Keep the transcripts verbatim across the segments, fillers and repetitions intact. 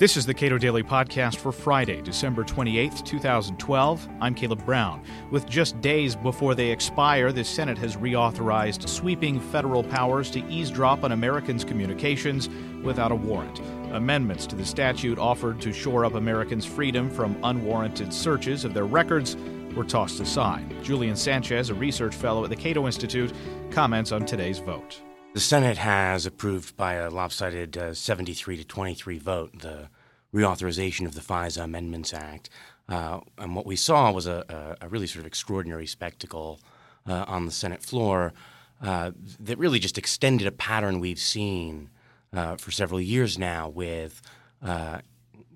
This is the Cato Daily Podcast for Friday, December twenty-eighth, twenty twelve. I'm Caleb Brown. With just days before they expire, the Senate has reauthorized sweeping federal powers to eavesdrop on Americans' communications without a warrant. Amendments to the statute offered to shore up Americans' freedom from unwarranted searches of their records were tossed aside. Julian Sanchez, a research fellow at the Cato Institute, comments on today's vote. The Senate has approved by a lopsided uh, seventy-three to twenty-three vote the reauthorization of the FISA Amendments Act. Uh, and what we saw was a, a really sort of extraordinary spectacle uh, on the Senate floor uh, that really just extended a pattern we've seen uh, for several years now with uh,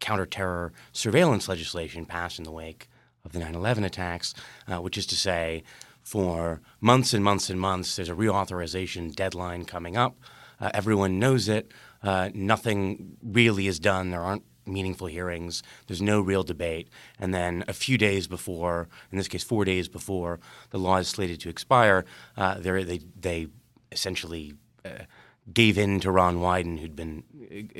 counterterror surveillance legislation passed in the wake of the nine eleven attacks, uh, which is to say, for months and months and months, there's a reauthorization deadline coming up. Uh, everyone knows it. Uh, nothing really is done. There aren't meaningful hearings. There's no real debate. And then a few days before, in this case four days before, the law is slated to expire, uh, they, they essentially uh, gave in to Ron Wyden, who'd been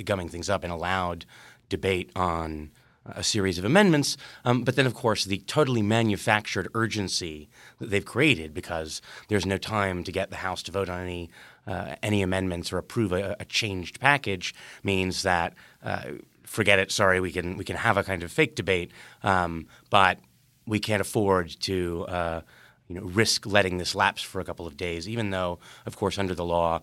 gumming things up, and allowed debate on a series of amendments, um, but then, of course, the totally manufactured urgency that they've created because there's no time to get the House to vote on any uh, any amendments or approve a, a changed package means that uh, forget it. Sorry, we can we can have a kind of fake debate, um, but we can't afford to uh, you know risk letting this lapse for a couple of days, even though, of course, under the law,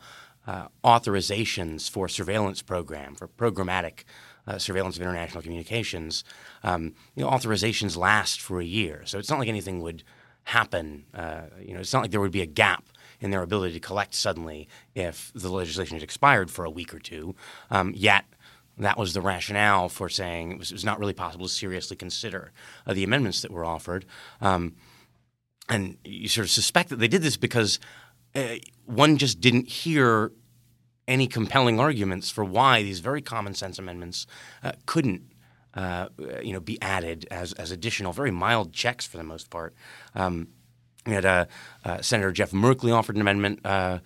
uh, authorizations for surveillance program for programmatic. Uh, surveillance of international communications, um, you know, authorizations last for a year. So it's not like anything would happen. Uh, you know, it's not like there would be a gap in their ability to collect suddenly if the legislation had expired for a week or two. Um, yet that was the rationale for saying it was, it was not really possible to seriously consider uh, the amendments that were offered. Um, and you sort of suspect that they did this because uh, one just didn't hear any compelling arguments for why these very common sense amendments uh, couldn't, uh, you know, be added as as additional, very mild checks for the most part. Um, we had uh, uh, Senator Jeff Merkley offered an amendment uh,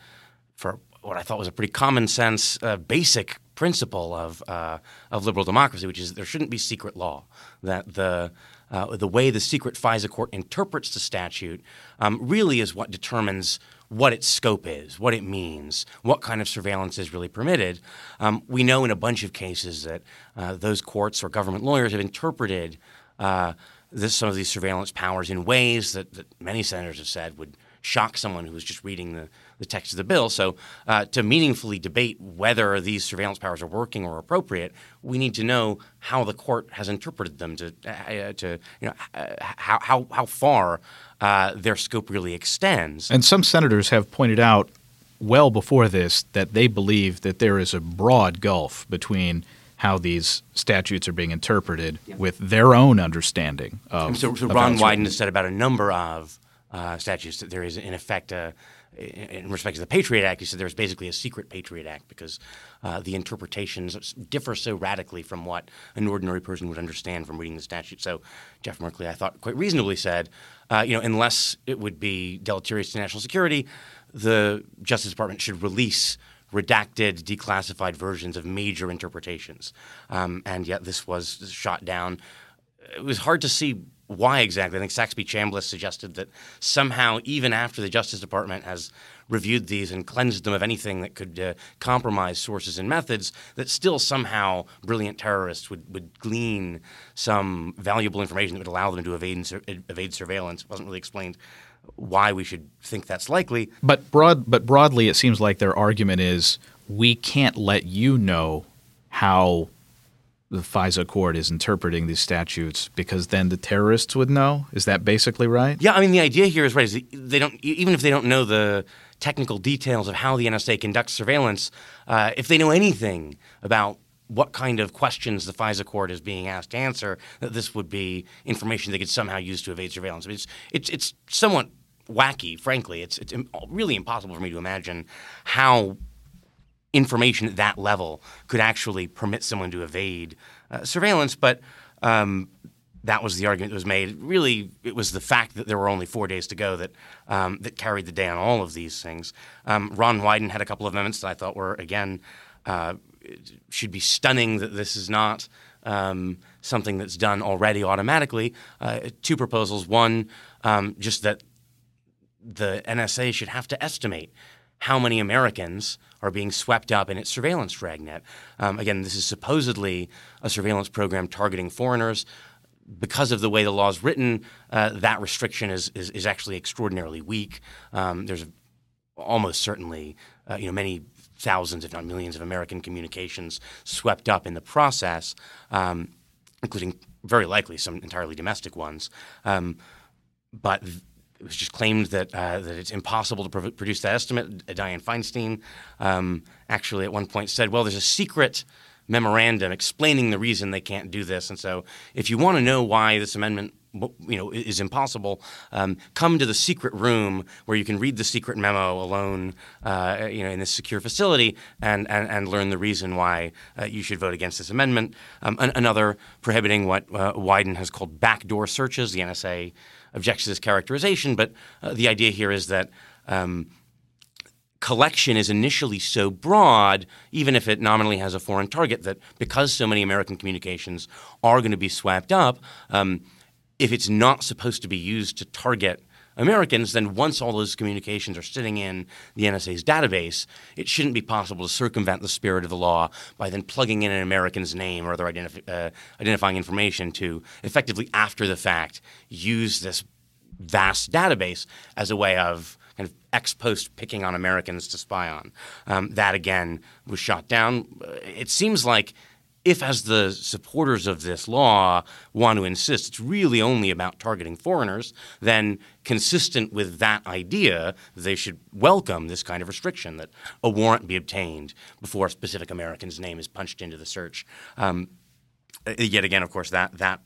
for what I thought was a pretty common sense, uh, basic principle of uh, of liberal democracy, which is there shouldn't be secret law. That the uh, the way the secret FISA court interprets the statute um, really is what determines what its scope is, what it means, what kind of surveillance is really permitted. Um, we know in a bunch of cases that uh, those courts or government lawyers have interpreted uh, this, some of these surveillance powers in ways that, that many senators have said would shock someone who was just reading the, the text of the bill. So uh, to meaningfully debate whether these surveillance powers are working or appropriate, we need to know how the court has interpreted them, to uh, to you know uh, how how how far uh, their scope really extends. And some senators have pointed out well before this that they believe that there is a broad gulf between how these statutes are being interpreted yeah. with their own understanding of. And so, so Ron Wyden has said about a number of. Uh, statutes that there is, in effect, uh, in respect to the Patriot Act, he said there's basically a secret Patriot Act because uh, the interpretations differ so radically from what an ordinary person would understand from reading the statute. So Jeff Merkley, I thought, quite reasonably said, uh, you know, unless it would be deleterious to national security, the Justice Department should release redacted, declassified versions of major interpretations. Um, and yet this was shot down. It was hard to see why exactly. I think Saxby Chambliss suggested that somehow even after the Justice Department has reviewed these and cleansed them of anything that could uh, compromise sources and methods, that still somehow brilliant terrorists would, would glean some valuable information that would allow them to evade, sur- evade surveillance. It wasn't really explained why we should think that's likely. But broad, but broadly, it seems like their argument is we can't let you know how the FISA court is interpreting these statutes because then the terrorists would know? Is that basically right? Yeah, I mean, the idea here is right. Is they don't, even if they don't know the technical details of how the N S A conducts surveillance, uh, if they know anything about what kind of questions the FISA court is being asked to answer, that this would be information they could somehow use to evade surveillance. I mean, it's, it's, it's somewhat wacky, frankly. It's, it's really impossible for me to imagine how information at that level could actually permit someone to evade uh, surveillance, but um, that was the argument that was made. Really, it was the fact that there were only four days to go that um, that carried the day on all of these things. Um, Ron Wyden had a couple of amendments that I thought were, again, uh, should be stunning that this is not um, something that's done already automatically. Uh, two proposals. One, um, just that the N S A should have to estimate how many Americans are being swept up in its surveillance dragnet. Um, again, this is supposedly a surveillance program targeting foreigners. Because of the way the law is written, uh, that restriction is, is is actually extraordinarily weak. Um, there's almost certainly, uh, you know, many thousands, if not millions, of American communications swept up in the process, um, including very likely some entirely domestic ones. Um, but th- it was just claimed that uh, that it's impossible to pr- produce that estimate. Dianne Feinstein um, actually at one point said, "Well, there's a secret memorandum explaining the reason they can't do this. And so if you want to know why this amendment, you know, is impossible, um, come to the secret room where you can read the secret memo alone, uh, you know, in this secure facility and, and, and learn the reason why uh, you should vote against this amendment." Um, an- another prohibiting what uh, Wyden has called backdoor searches. The N S A objects to this characterization, but uh, the idea here is that um, collection is initially so broad, even if it nominally has a foreign target, that because so many American communications are going to be swept up, um, if it's not supposed to be used to target Americans, then once all those communications are sitting in the N S A's database, it shouldn't be possible to circumvent the spirit of the law by then plugging in an American's name or other identif- uh, identifying information to effectively, after the fact, use this vast database as a way of kind of ex post picking on Americans to spy on. Um, that, again, was shot down. It seems like if, as the supporters of this law want to insist, it's really only about targeting foreigners, then consistent with that idea, they should welcome this kind of restriction that a warrant be obtained before a specific American's name is punched into the search. Um, yet again, of course, that that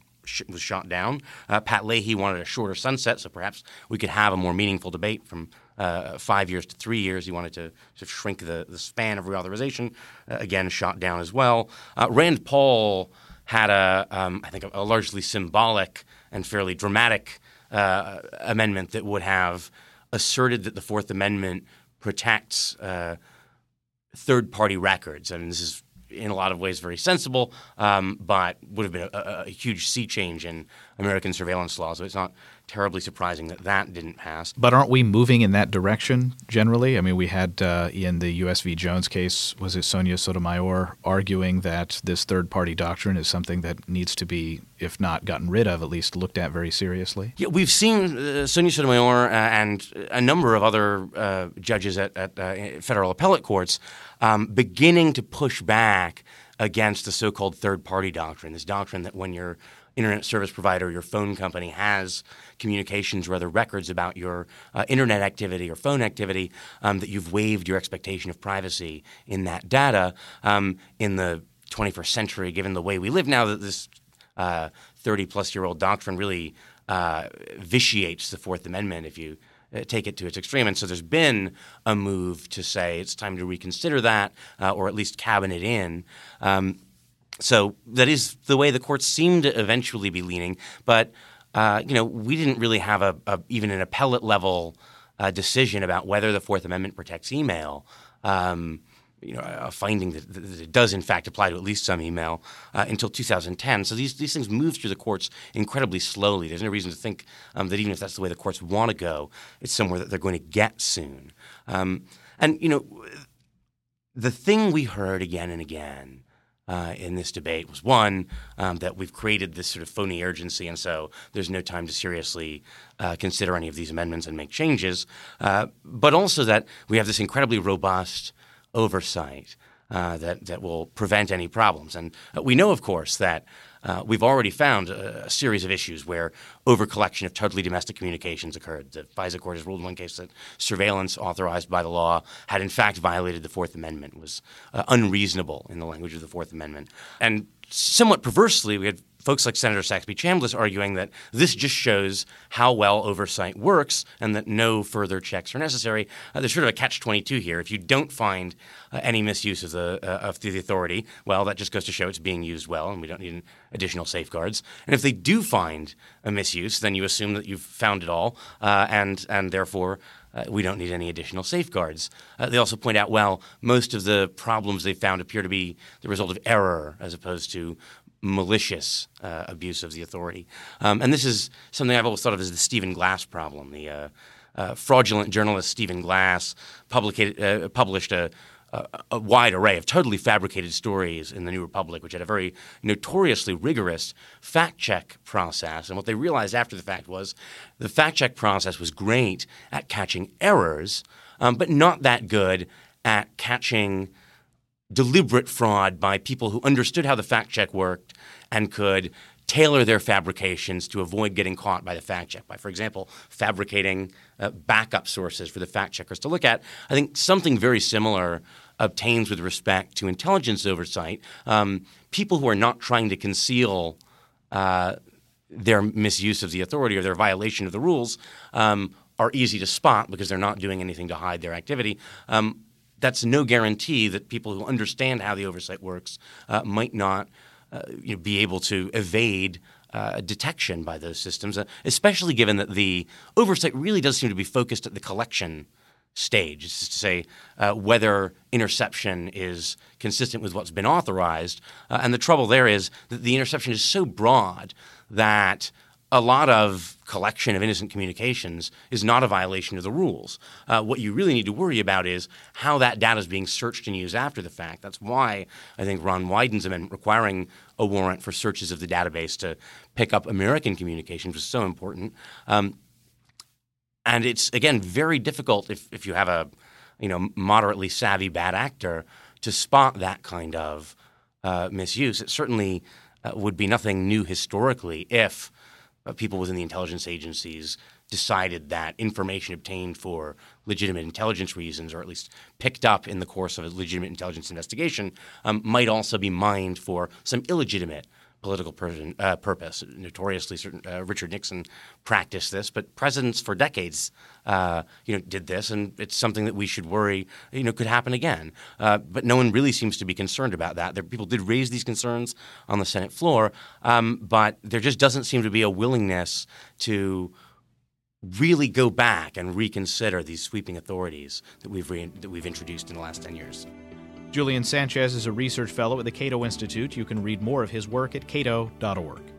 was shot down. Uh, Pat Leahy wanted a shorter sunset, so perhaps we could have a more meaningful debate from uh, five years to three years. He wanted to, to shrink the, the span of reauthorization, uh, again shot down as well. Uh, Rand Paul had a, um, I think, a, a largely symbolic and fairly dramatic uh, amendment that would have asserted that the Fourth Amendment protects uh, third-party records. I mean, this is in a lot of ways very sensible, um, but would have been a, a huge sea change in American surveillance law. So it's not terribly surprising that that didn't pass. But aren't we moving in that direction generally? I mean, we had uh, in the U S v. Jones case, was it Sonia Sotomayor arguing that this third-party doctrine is something that needs to be, if not gotten rid of, at least looked at very seriously? Yeah, we've seen uh, Sonia Sotomayor uh, and a number of other uh, judges at, at uh, federal appellate courts um, beginning to push back against the so-called third-party doctrine, this doctrine that when you're internet service provider, your phone company has communications or other records about your uh, internet activity or phone activity, um, that you've waived your expectation of privacy in that data. Um, in the twenty-first century, given the way we live now, that this uh, thirty-plus-year-old doctrine really uh, vitiates the Fourth Amendment if you uh, take it to its extreme. And so there's been a move to say it's time to reconsider that uh, or at least cabin it in. Um, So that is the way the courts seem to eventually be leaning. But, uh, you know, we didn't really have a, a even an appellate level uh, decision about whether the Fourth Amendment protects email, um, you know, a finding that, that it does in fact apply to at least some email uh, until two thousand ten. So these, these things move through the courts incredibly slowly. There's no reason to think um, that even if that's the way the courts want to go, it's somewhere that they're going to get soon. Um, and, you know, the thing we heard again and again Uh, in this debate was one, um, that we've created this sort of phony urgency, and so there's no time to seriously uh, consider any of these amendments and make changes, uh, but also that we have this incredibly robust oversight uh, that, that will prevent any problems. And we know, of course, that uh, we've already found a, a series of issues where overcollection of totally domestic communications occurred. The FISA court has ruled in one case that surveillance authorized by the law had in fact violated the Fourth Amendment, was uh, unreasonable in the language of the Fourth Amendment. And somewhat perversely, we had folks like Senator Saxby Chambliss arguing that this just shows how well oversight works and that no further checks are necessary. Uh, there's sort of a catch twenty-two here. If you don't find uh, any misuse of the uh, of the authority, well, that just goes to show it's being used well and we don't need additional safeguards. And if they do find a misuse, then you assume that you've found it all uh, and, and therefore Uh, we don't need any additional safeguards. Uh, they also point out, well, most of the problems they found appear to be the result of error as opposed to malicious uh, abuse of the authority. Um, and this is something I've always thought of as the Stephen Glass problem. The uh, uh, fraudulent journalist Stephen Glass publicated, uh, published a Uh, a wide array of totally fabricated stories in the New Republic, which had a very notoriously rigorous fact-check process. And what they realized after the fact was the fact-check process was great at catching errors, um, but not that good at catching deliberate fraud by people who understood how the fact-check worked and could tailor their fabrications to avoid getting caught by the fact-check, by, for example, fabricating uh, backup sources for the fact-checkers to look at. I think something very similar obtains with respect to intelligence oversight. Um, people who are not trying to conceal uh, their misuse of the authority or their violation of the rules um, are easy to spot because they're not doing anything to hide their activity. Um, that's no guarantee that people who understand how the oversight works uh, might not Uh, you know, be able to evade uh, detection by those systems, uh, especially given that the oversight really does seem to be focused at the collection stage. It's to say uh, whether interception is consistent with what's been authorized. Uh, and the trouble there is that the interception is so broad that a lot of collection of innocent communications is not a violation of the rules. Uh, what you really need to worry about is how that data is being searched and used after the fact. That's why I think Ron Wyden's amendment requiring a warrant for searches of the database to pick up American communications was so important. Um, and it's, again, very difficult if, if you have a you know moderately savvy bad actor to spot that kind of uh, misuse. It certainly uh, would be nothing new historically if Uh, people within the intelligence agencies decided that information obtained for legitimate intelligence reasons, or at least picked up in the course of a legitimate intelligence investigation, um, might also be mined for some illegitimate political person, uh, purpose. Notoriously, certain, uh, Richard Nixon practiced this, but presidents for decades, uh, you know, did this, and it's something that we should worry, you know, could happen again. Uh, but no one really seems to be concerned about that. There, people did raise these concerns on the Senate floor, um, but there just doesn't seem to be a willingness to really go back and reconsider these sweeping authorities that we've re- that we've introduced in the last ten years. Julian Sanchez is a research fellow at the Cato Institute. You can read more of his work at cato dot org.